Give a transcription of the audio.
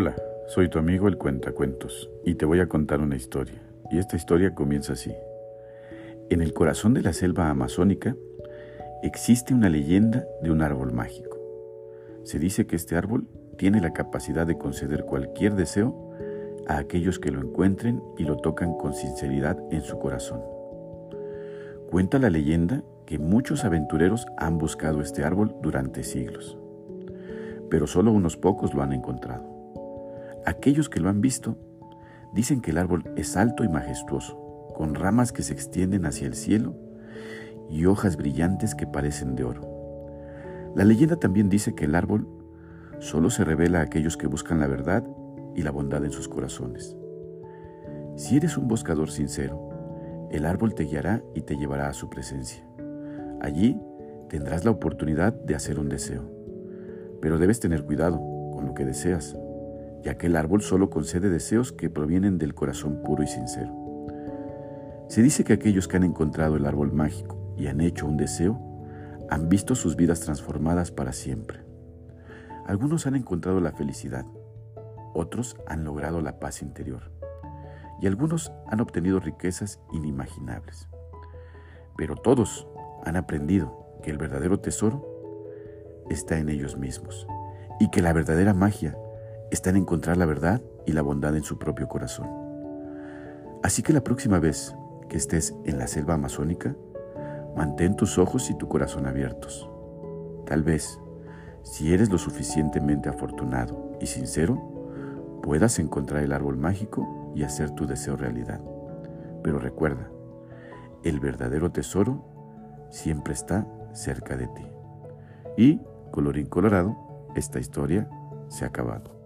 Hola, soy tu amigo el Cuentacuentos y te voy a contar una historia. Y esta historia comienza así. En el corazón de la selva amazónica existe una leyenda de un árbol mágico. Se dice que este árbol tiene la capacidad de conceder cualquier deseo a aquellos que lo encuentren y lo tocan con sinceridad en su corazón. Cuenta la leyenda que muchos aventureros han buscado este árbol durante siglos, pero solo unos pocos lo han encontrado. Aquellos que lo han visto dicen que el árbol es alto y majestuoso, con ramas que se extienden hacia el cielo y hojas brillantes que parecen de oro. La leyenda también dice que el árbol solo se revela a aquellos que buscan la verdad y la bondad en sus corazones. Si eres un buscador sincero, el árbol te guiará y te llevará a su presencia. Allí tendrás la oportunidad de hacer un deseo, pero debes tener cuidado con lo que deseas, ya que el árbol solo concede deseos que provienen del corazón puro y sincero. Se dice que aquellos que han encontrado el árbol mágico y han hecho un deseo, han visto sus vidas transformadas para siempre. Algunos han encontrado la felicidad, otros han logrado la paz interior, y algunos han obtenido riquezas inimaginables. Pero todos han aprendido que el verdadero tesoro está en ellos mismos, y que la verdadera magia está en encontrar la verdad y la bondad en su propio corazón. Así que la próxima vez que estés en la selva amazónica, mantén tus ojos y tu corazón abiertos. Tal vez, si eres lo suficientemente afortunado y sincero, puedas encontrar el árbol mágico y hacer tu deseo realidad. Pero recuerda, el verdadero tesoro siempre está cerca de ti. Y, colorín colorado, esta historia se ha acabado.